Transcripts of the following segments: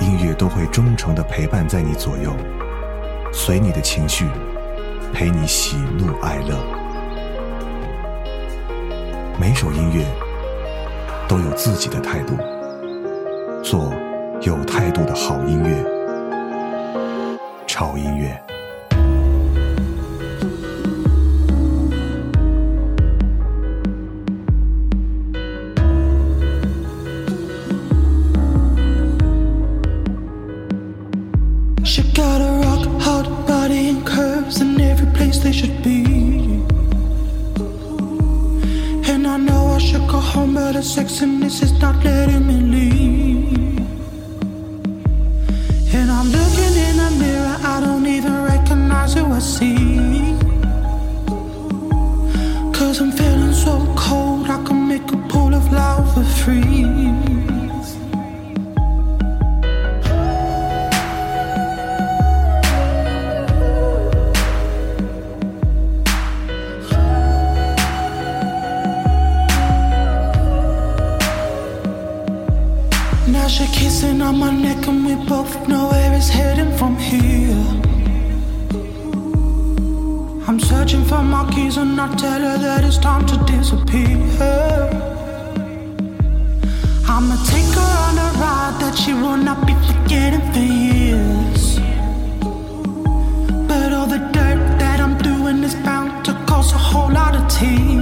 音乐都会忠诚地陪伴在你左右，随你的情绪，陪你喜怒哀乐。每首音乐都有自己的态度，做有态度的好音乐，潮音乐。Sexiness is not letting me leave. And I'm looking in a mirror, I don't even recognize who I see. Cause I'm feeling so cold, I can make a pool of lava freeze.On my neck and we both know where it's heading from here. I'm searching for my keys and I tell her that it's time to disappear. I'ma take her on a ride that she will not be forgetting for years. But all the dirt that I'm doing is bound to cause a whole lot of tears.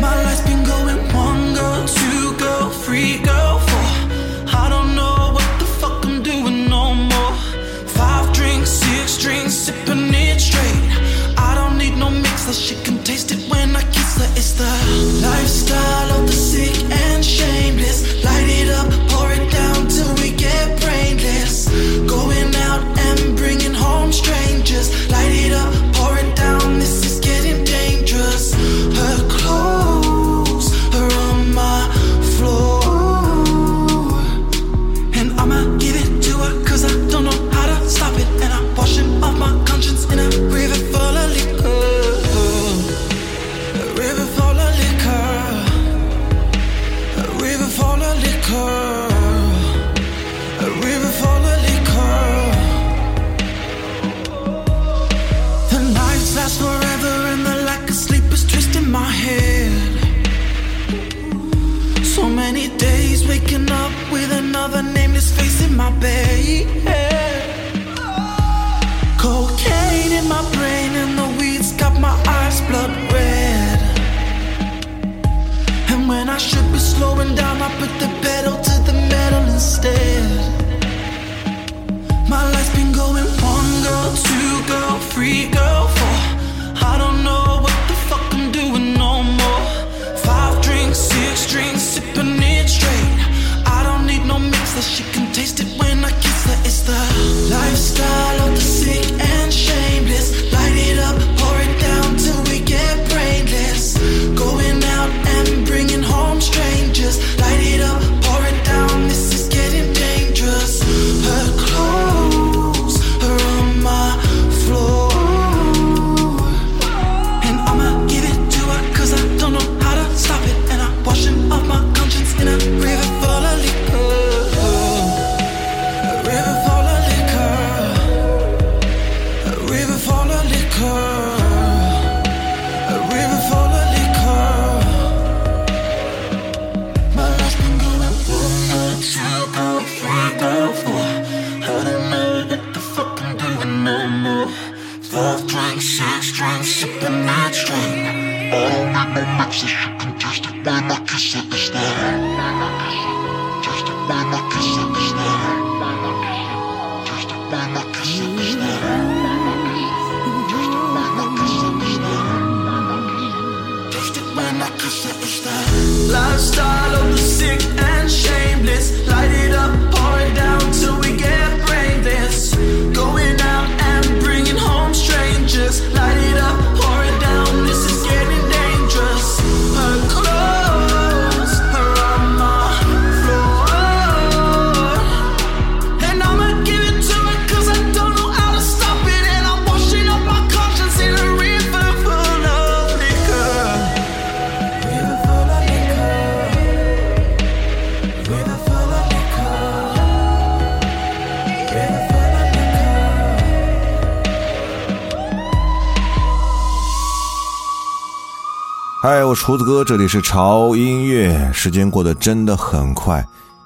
My life's been going one girl, two girl, three girl, four.Drinks, sipping it straight. I don't need no mixer. She can taste it when I kiss her. It's the lifestyle of the sick and shameless. Light it up, pour it down till we get brainless. Going out and bringing home strangers. Light it up, pour it down. This is getting dangerous. Her clothes are on my floor, and I'ma give it to her 'cause I don't know how to stop it.Washing off my conscience in a river full of liquor, a river full of liquor, a river full of liquor, a river full of liquor. The nights last forever and the lack of sleep is twisting my head. So many days waking up with another nameless face in my bed.Cocaine in my brain and the weed's got my eyes blood red. And when I should be slowing down, I put the pedal to the metal instead. My life's been going one girl, two girl, three girl, four. I don't know what the fuck I'm doing no more. Five drinks, six drinks, sipping it straight. I don't need no mixer, she can taste it when I kiss her. It's the lifestyle of the sick and shameless. Light it up, pour it down till we get brainless. Going out and bringing home strangers. Light it up, pour it down, this is getting dangerous. Her clothes are on my floor, and I'ma give it to her 'cause I don't know how to stop it. And I'm washing off my conscience in a river full of liquor.Sipping that strain, I don't need no mixer. She can taste it when I kiss her. It's that, taste it when I kiss her. It's that, taste it when I kiss her. It's that, taste it when I kiss her. It's that, taste it when I kiss her. It's that. Lifestyle of the sick and shameless. Light it up, pour it down till we get. 嗨，我厨子哥，这里是潮音乐。时间过得真的很快，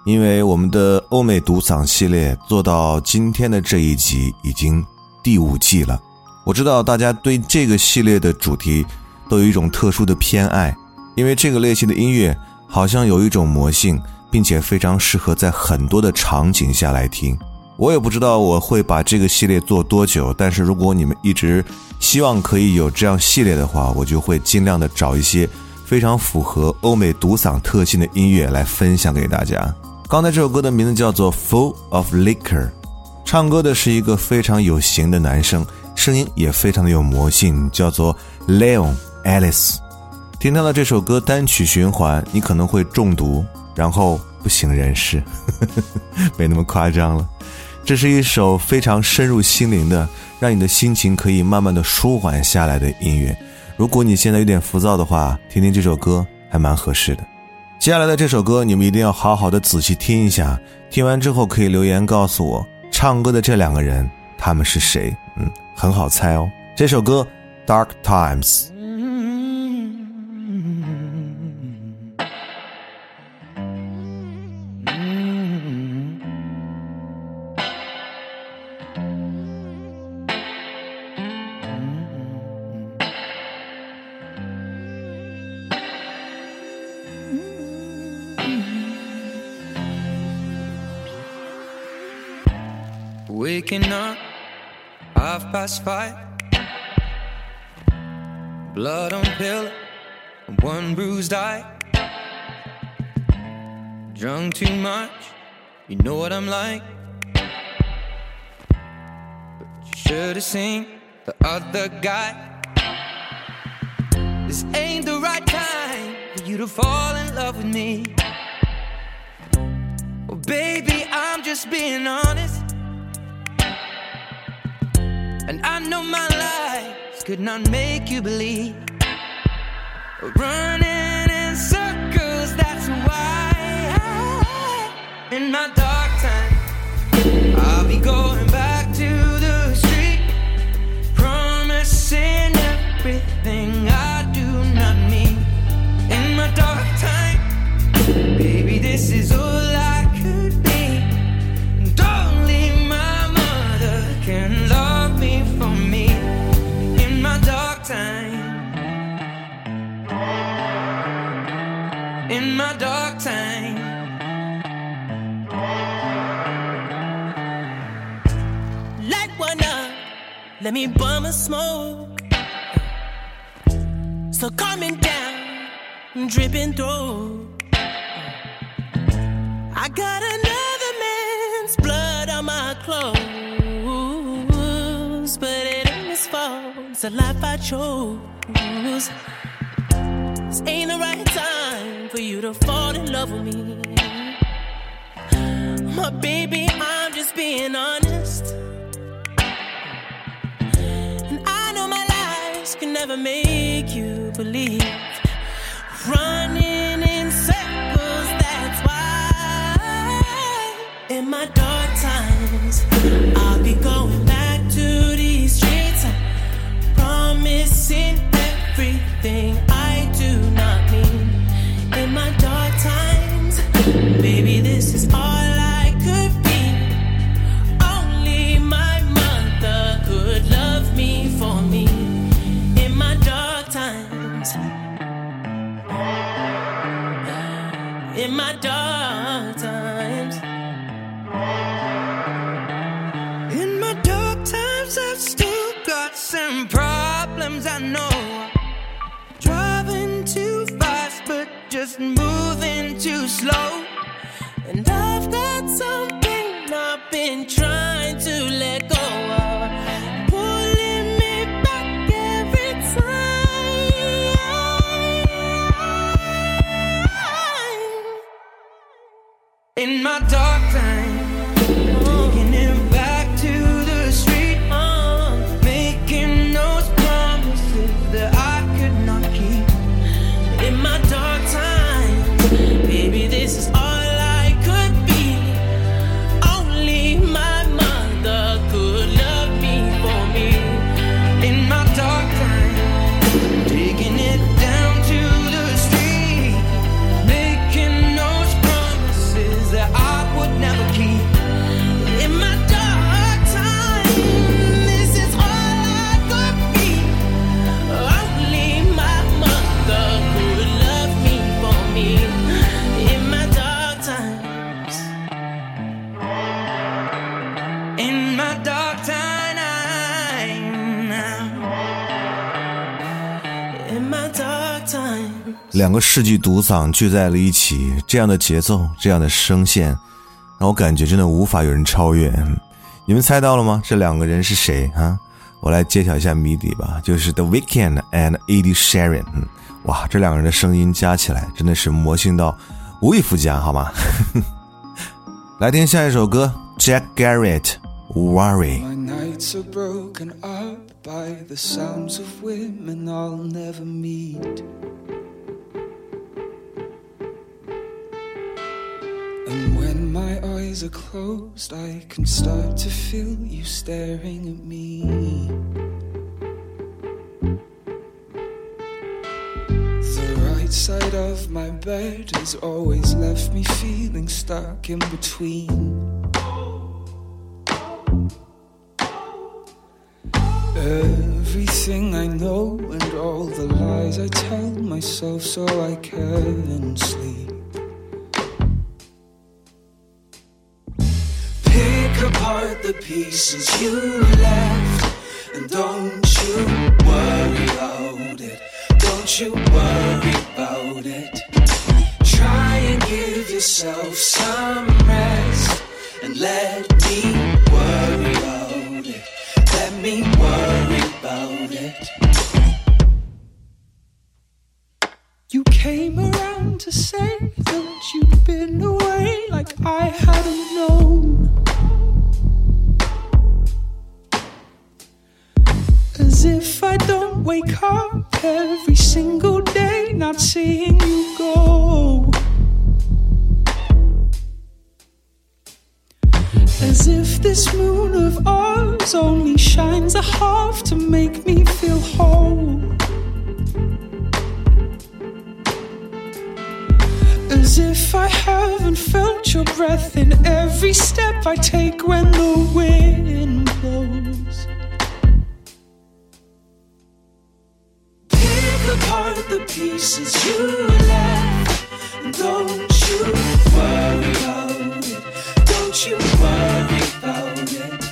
因为我们的欧美独嗓系列做到今天的这一集已经第5季了。我知道大家对这个系列的主题都有一种特殊的偏爱，因为这个类型的音乐好像有一种魔性，并且非常适合在很多的场景下来听。我也不知道我会把这个系列做多久，但是如果你们一直希望可以有这样系列的话，我就会尽量的找一些非常符合欧美独嗓特性的音乐来分享给大家。刚才这首歌的名字叫做 Full of Liquor， 唱歌的是一个非常有型的男生，声音也非常的有魔性，叫做 Leon Alice。 听到了这首歌单曲循环，你可能会中毒，然后不省人事没那么夸张了。这是一首非常深入心灵的，让你的心情可以慢慢的舒缓下来的音乐。如果你现在有点浮躁的话，听听这首歌还蛮合适的。接下来的这首歌你们一定要好好的仔细听一下，听完之后可以留言告诉我唱歌的这两个人他们是谁。很好猜哦。这首歌 Dark Times。 Waking up, 5:05, blood on pillow, one bruised eye. Drunk too much, you know what I'm like. But you should've seen the other guy. This ain't the right time for you to fall in love with me. Oh baby, I'm just being honest.And I know my lies could not make you believe. Running in circles, that's why I, in my dark time, I'll be going back to the street, promising everything I do not need. In my dark time, baby, this is all I could be. Don't leave my mother, can love.In my dark time, light one up, let me bum a smoke. So calming down, dripping through. I got another man's blood on my clothes, but it ain't his fault. It's the life I chose.This ain't the right time for you to fall in love with me. My baby, I'm just being honest. And I know my lies can never make you believe. Running in circles, that's why. In my dark times, I'll be going back to these streets, promising everything I do not need. In my dark times, baby, this is all I could be. Only my mother could love me for me. In my dark times, in my dark times, in my dark times, I've still got some problems, I know.Too fast, but just moving too slow. And I've got something I've been trying to let go of, pulling me back every time. In my dark time, taking it back to the street, making those promises that I could not keep.In my dark time, baby, this is all I could be. Only my mother could love me for me. In my dark time, taking it down to my dark time. In my dark time. 两个世纪独嗓聚在了一起，这样的节奏，这样的声线，让我感觉真的无法有人超越。你们猜到了吗？这两个人是谁啊？我来揭晓一下谜底吧，就是 The Weeknd and Ed Sheeran。哇，这两个人的声音加起来真的是魔性到无以复加，好吗？来听下一首歌 ，Jack Garrett Worry。My nights are broken up by the sounds of women I'll never meet. And when my eyes are closed, I can start to feel you staring at me. The right side of my bed has always left me feeling stuck in between. Everything I know and all the lies I tell myself so I can sleep. Pick apart the pieces you left and don't you worry about it. Don't you worry about it. Try and give yourself some rest and let me worry about it. Let me worry about it. You came around to say that you'd been away like I hadn't known. As if I don't wake up every single day not seeing you go. As if this moon of ours only shines a half to make me feel whole. As if I haven't felt your breath in every step I take when the wind blows. Part of the pieces you left, and don't you worry about it. Don't you worry about it.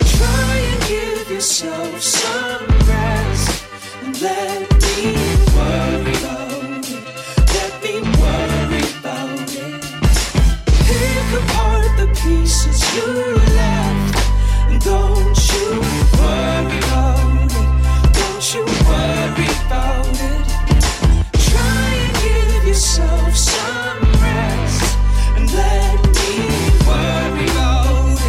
Try and give yourself some rest, and let me worry about it. Let me worry about it. Pick apart the pieces you left, and don't you worry about it. Don't you worry about it.Yourself some rest and let me worry about it.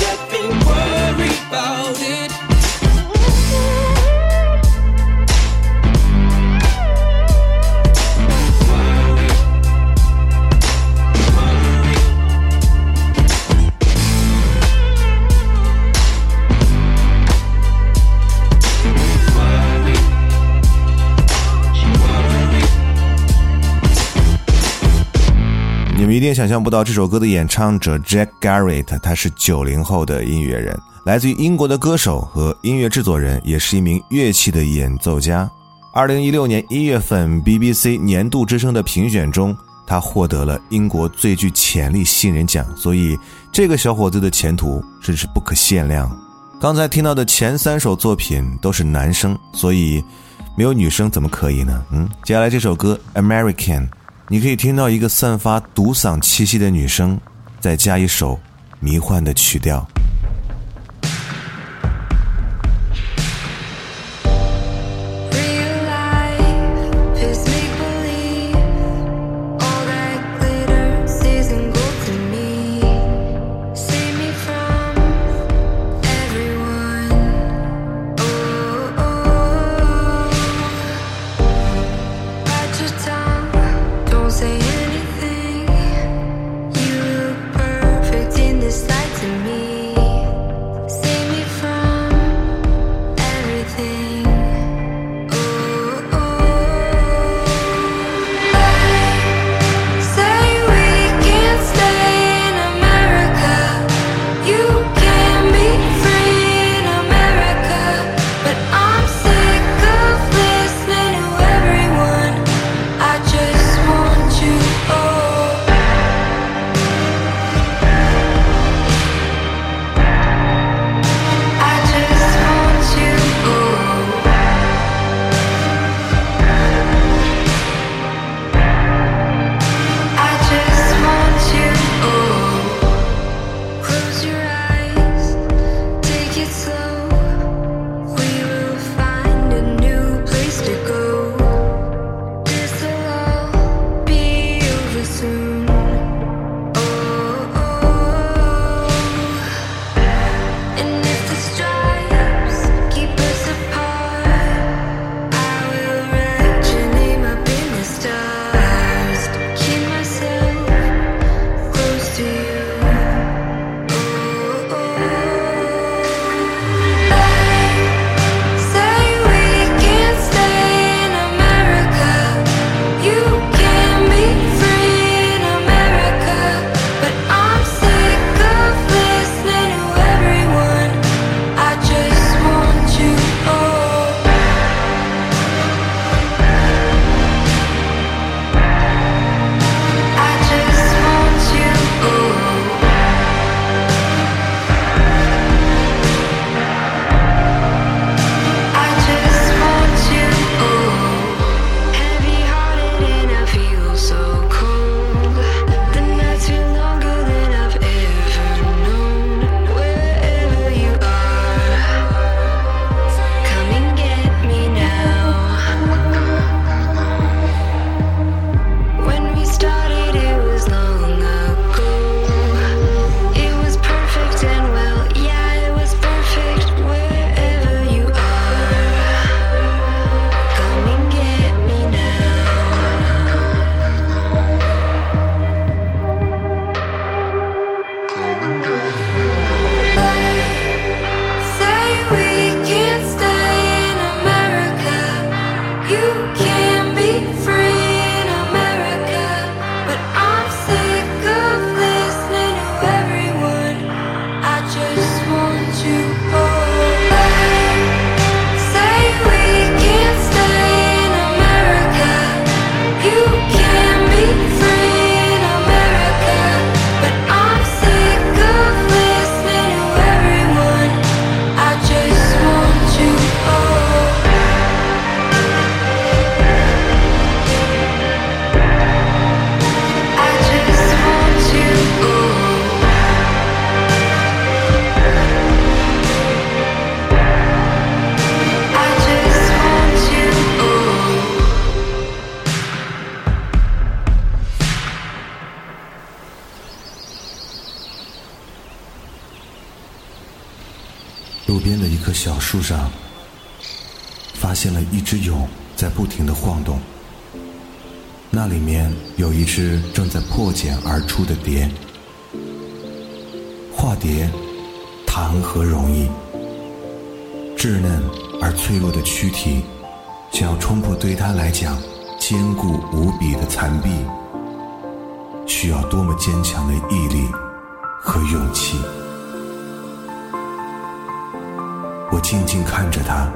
Let me worry about it.想象不到这首歌的演唱者 Jack Garrett， 他是90后的音乐人，来自于英国的歌手和音乐制作人，也是一名乐器的演奏家。2016年1月份 BBC 年度之声的评选中，他获得了英国最具潜力新人奖，所以这个小伙子的前途真是不可限量。刚才听到的前三首作品都是男生，所以没有女生怎么可以呢？接下来这首歌 American 你可以听到一个散发独嗓气息的女声，再加一首迷幻的曲调。路边的一棵小树上，发现了一只蛹在不停地晃动，那里面有一只正在破茧而出的蝶。化蝶谈何容易，稚嫩而脆弱的躯体想要冲破对它来讲坚固无比的残壁，需要多么坚强的毅力和勇气。我静静看着它，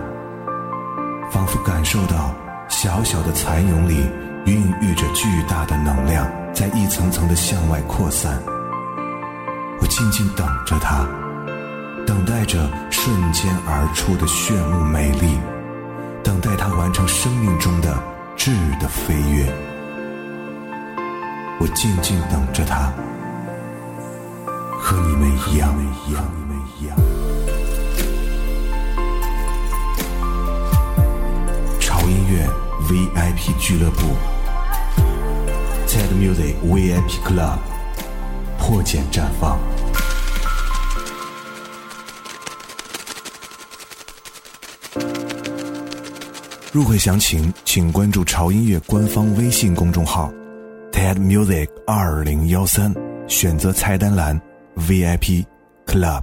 仿佛感受到小小的蚕蛹里孕育着巨大的能量在一层层的向外扩散。我静静等着它，等待着瞬间而出的炫目美丽，等待它完成生命中的质的飞跃。我静静等着他，和你们一样。潮音乐 VIP 俱乐部 Ted Music VIP Club 破茧绽放。入会详情请关注潮音乐官方微信公众号 Ted Music 2013，选择菜单栏 VIP Club。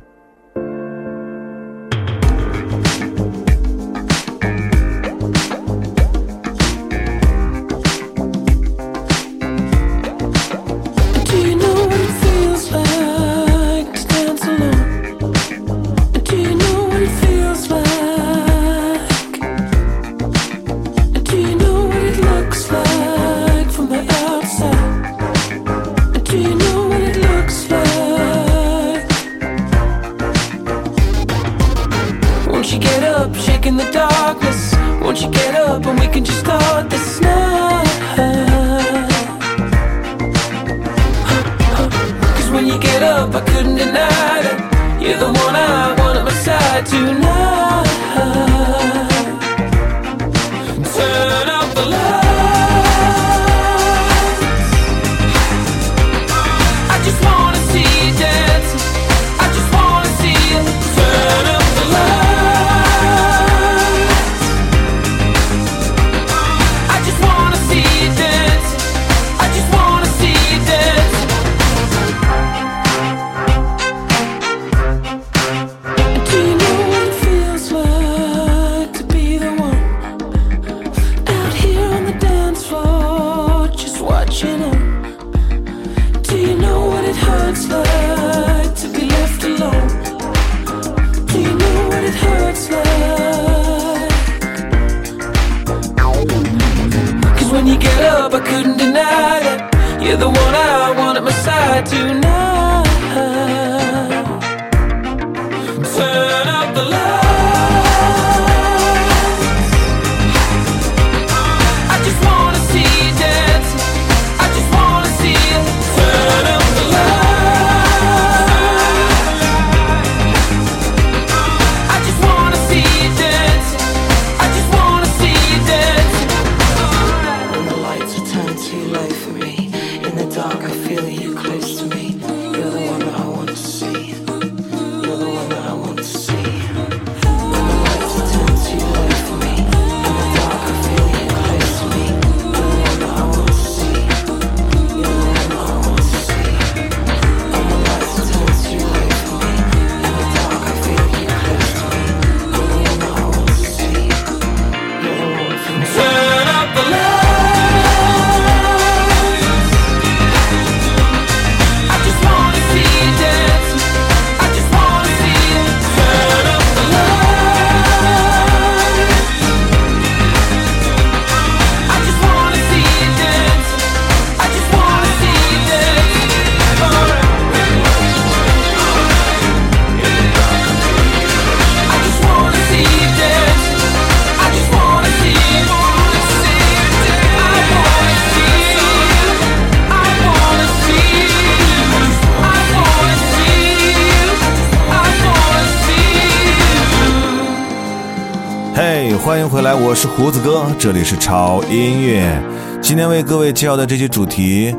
欢迎回来，我是胡子哥，这里是潮音乐。今天为各位介绍的这些主题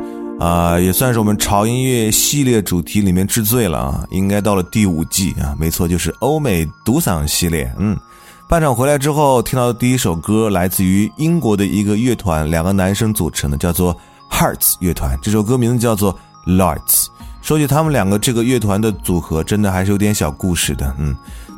也算是我们潮音乐系列主题里面之最了啊，应该到了第5季啊，没错，就是欧美独嗓系列。半场回来之后听到的第一首歌来自于英国的一个乐团，两个男生组成的，叫做 Hearts 乐团，这首歌名字叫做 Lights。 说起他们两个这个乐团的组合真的还是有点小故事的。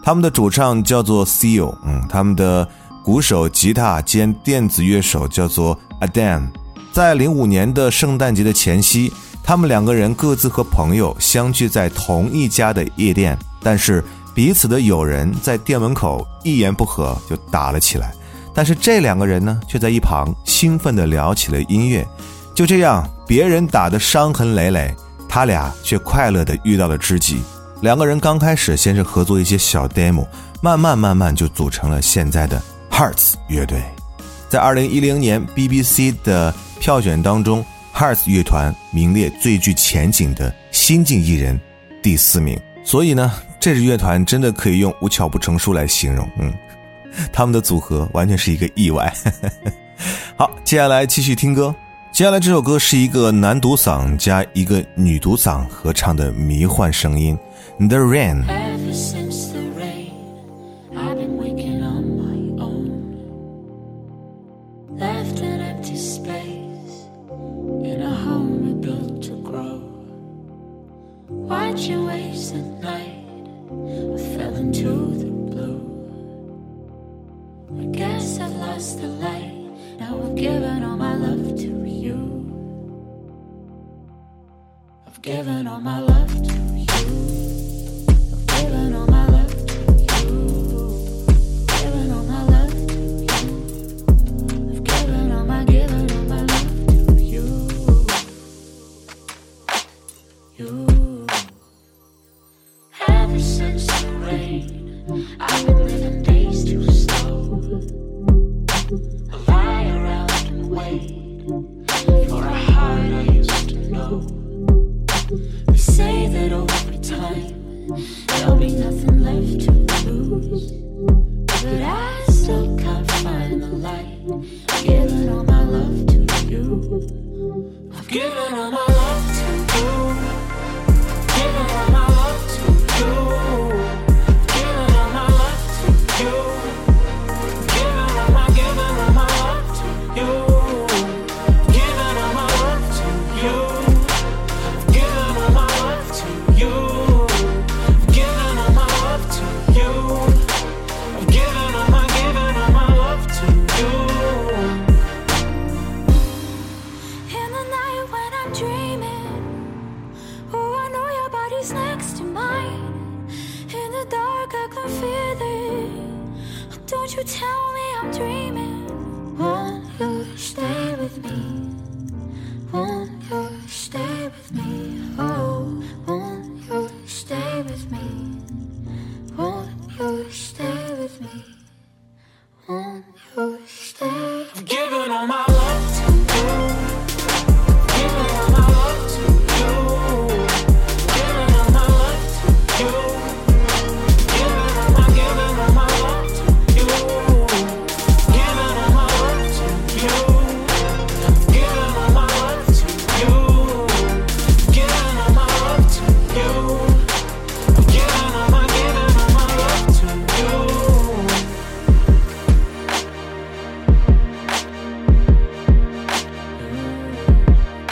他们的主唱叫做 Seal， 他们的鼓手吉他兼电子乐手叫做 Adam。 在05年的圣诞节的前夕，他们两个人各自和朋友相聚在同一家的夜店，但是彼此的友人在店门口一言不合就打了起来，但是这两个人呢却在一旁兴奋地聊起了音乐。就这样，别人打得伤痕累累，他俩却快乐地遇到了知己。两个人刚开始先是合作一些小 demo， 慢慢就组成了现在的 Hearts 乐队。在2010年 BBC 的票选当中， Hearts 乐团名列最具前景的新晋艺人第4名。所以呢，这支乐团真的可以用无巧不成书来形容。他们的组合完全是一个意外。好，接下来继续听歌。接下来这首歌是一个男独嗓加一个女独嗓合唱的迷幻声音 The Rain。 Ever since the rain I've been waking on my own, left an empty space in a home we built to grow. Watch your waves at night, I fell into the blue. I guess I've lost the light, now I've given all my love to you. I've given all my love to you. I've given all my love to you. I've given all my love to you. I've given all my love to you. You. Ever since the rain, I've been living days too slow. I lie around and wait for a heart I used to know. They say that over time there'll be nothing left to lose, but I still can't find the light. I've given all my love to you. I've given all my love to you. I've given all my love to you. You tell me I'm dreaming. Won't you stay with me? Won't you stay with me? Oh, won't you stay with me? Won't you stay with me? Won't you stay with me? I'm giving all my love to you. Giving all my love to you. Giving all my love to you.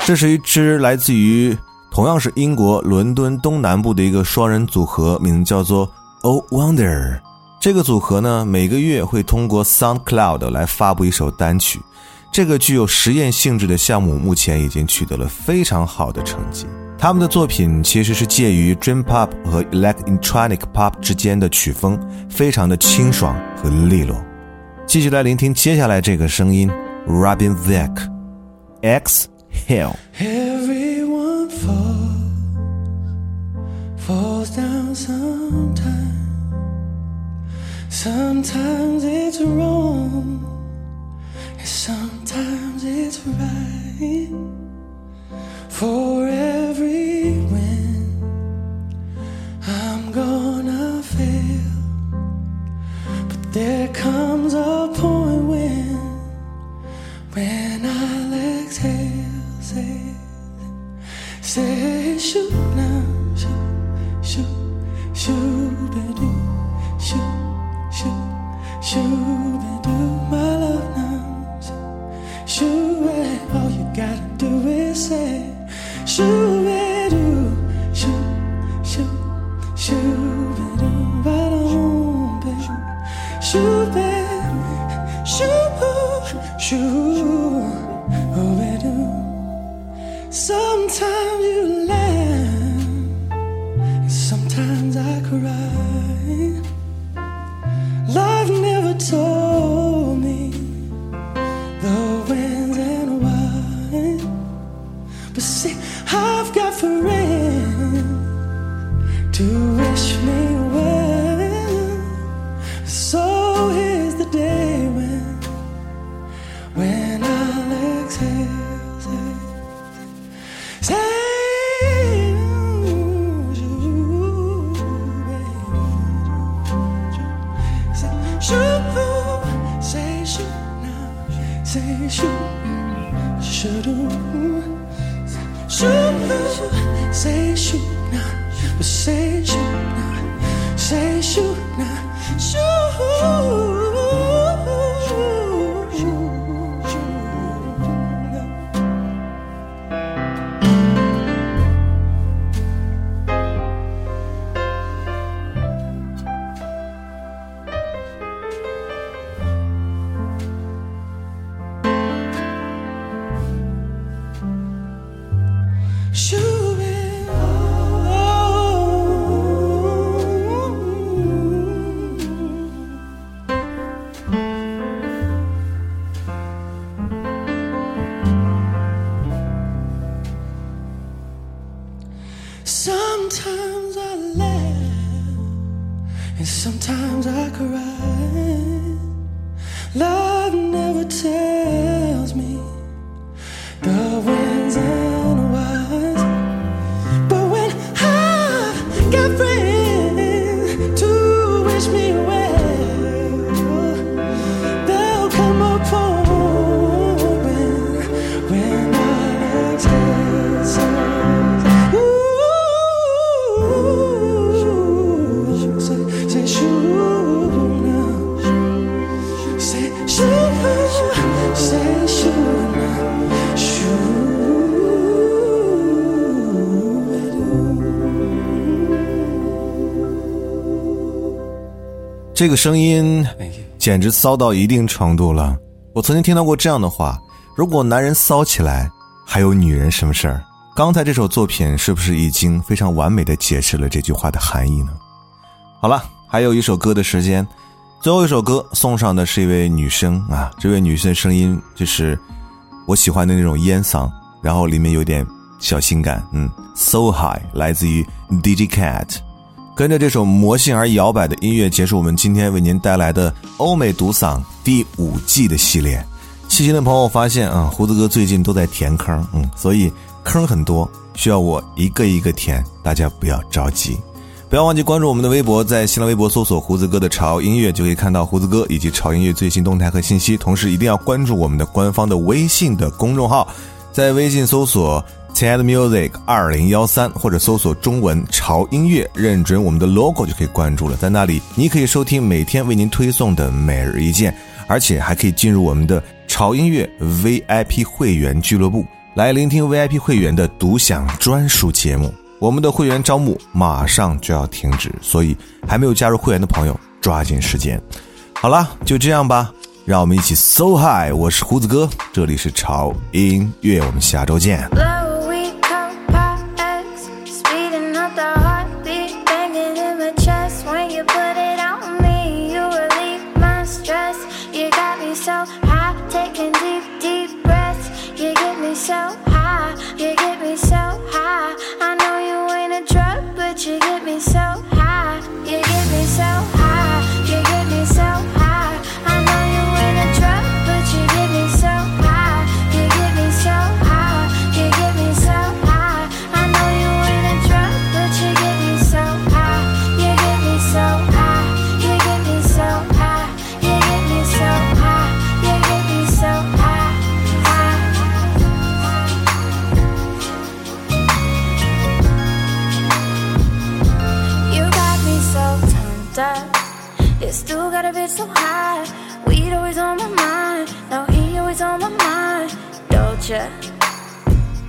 这是一支来自于同样是英国伦敦东南部的一个双人组合，名字叫做 Oh Wonder。 这个组合呢，每个月会通过 SoundCloud 来发布一首单曲。这个具有实验性质的项目目前已经取得了非常好的成绩。他们的作品其实是介于 Dream Pop 和 Electronic Pop 之间的曲风，非常的清爽和利落。继续来聆听接下来这个声音 Robin Vick X Hell. Everyone falls down sometimes. Sometimes it's wrong, and sometimes it's right. For every win, I'm gonna fail. But there comes a point when I'll exhale. Say shoot now, shoot, shoot, shoot and do, shoot, shoot, shoot and do my love now, shoot, shoot and all you gotta do is say shoot and do, shoot, shoot, shoot and do right on, baby, shoot and shoot, shoot. Sometimes you laugh, and sometimes I cry. Life never told me the when's and why. But see, I've got friends to wish me well. So here's the day when I'll exhale. Shoot, say shoot now, say shoot now, say shoot now,这个声音简直骚到一定程度了。我曾经听到过这样的话，如果男人骚起来，还有女人什么事儿？刚才这首作品是不是已经非常完美的解释了这句话的含义呢？好了，还有一首歌的时间，最后一首歌送上的是一位女生啊，这位女生的声音就是我喜欢的那种烟嗓，然后里面有点小性感，So High 来自于 Digi Cat。跟着这首魔性而摇摆的音乐结束我们今天为您带来的欧美独嗓第五季的系列。细心的朋友发现胡子哥最近都在填坑，所以坑很多，需要我一个一个填，大家不要着急。不要忘记关注我们的微博，在新浪微博搜索胡子哥的潮音乐，就可以看到胡子哥以及潮音乐最新动态和信息。同时一定要关注我们的官方的微信的公众号，在微信搜索Ted Music 2013，或者搜索中文潮音乐，认准我们的 logo 就可以关注了。在那里你可以收听每天为您推送的每日一见，而且还可以进入我们的潮音乐 VIP 会员俱乐部，来聆听 VIP 会员的独享专属节目。我们的会员招募马上就要停止，所以还没有加入会员的朋友抓紧时间。好了，就这样吧，让我们一起 So High。 我是胡子哥，这里是潮音乐，我们下周见。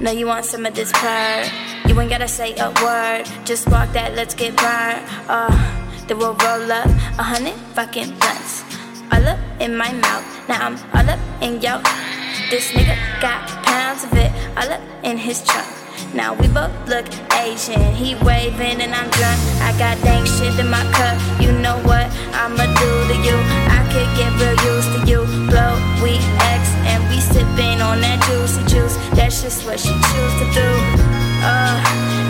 Now you want some of this purr. You ain't gotta say a word. Just walk that, let's get burned. Then we'll roll up 100 fucking blunts. All up in my mouth. Now I'm all up in yo. This nigga got pounds of it. All up in his trunk. Now we both look Asian. He waving and I'm drunk. I got dang shit in my cup. You know what I'ma do to you? I could get real used to you. Blow, we X and we sippin' on that juicy juice. That's just what she choose to do.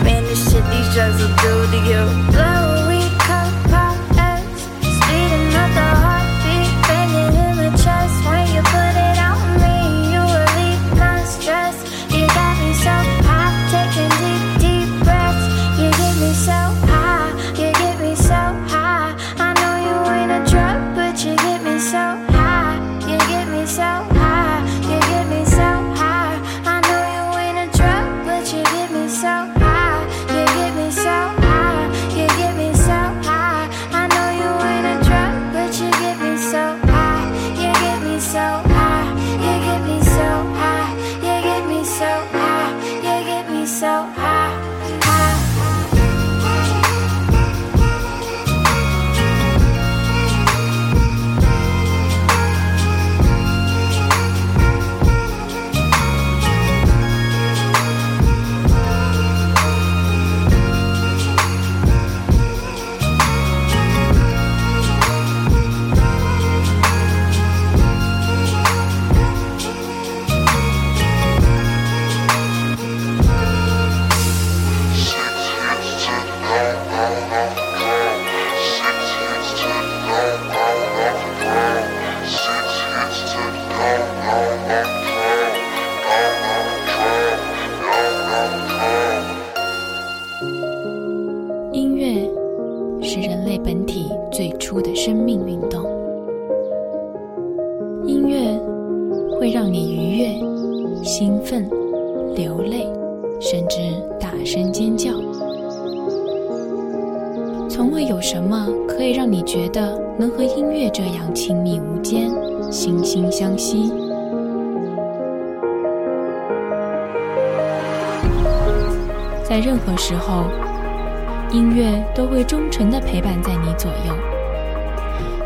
Man, this shit these drugs will do to you. Blow, we cup, pop, X. Speeding up the heartbeat, banging in the chest. When you put it on me, you relieve my stress. You got me so high, taking deep, deep breaths. You get me so high, you get me so high. I know you ain't a drug, but you get me so high. You get me so high. You get me so high. I know 流泪，甚至大声尖叫。从未有什么可以让你觉得能和音乐这样亲密无间，惺惺相惜。在任何时候，音乐都会忠诚地陪伴在你左右，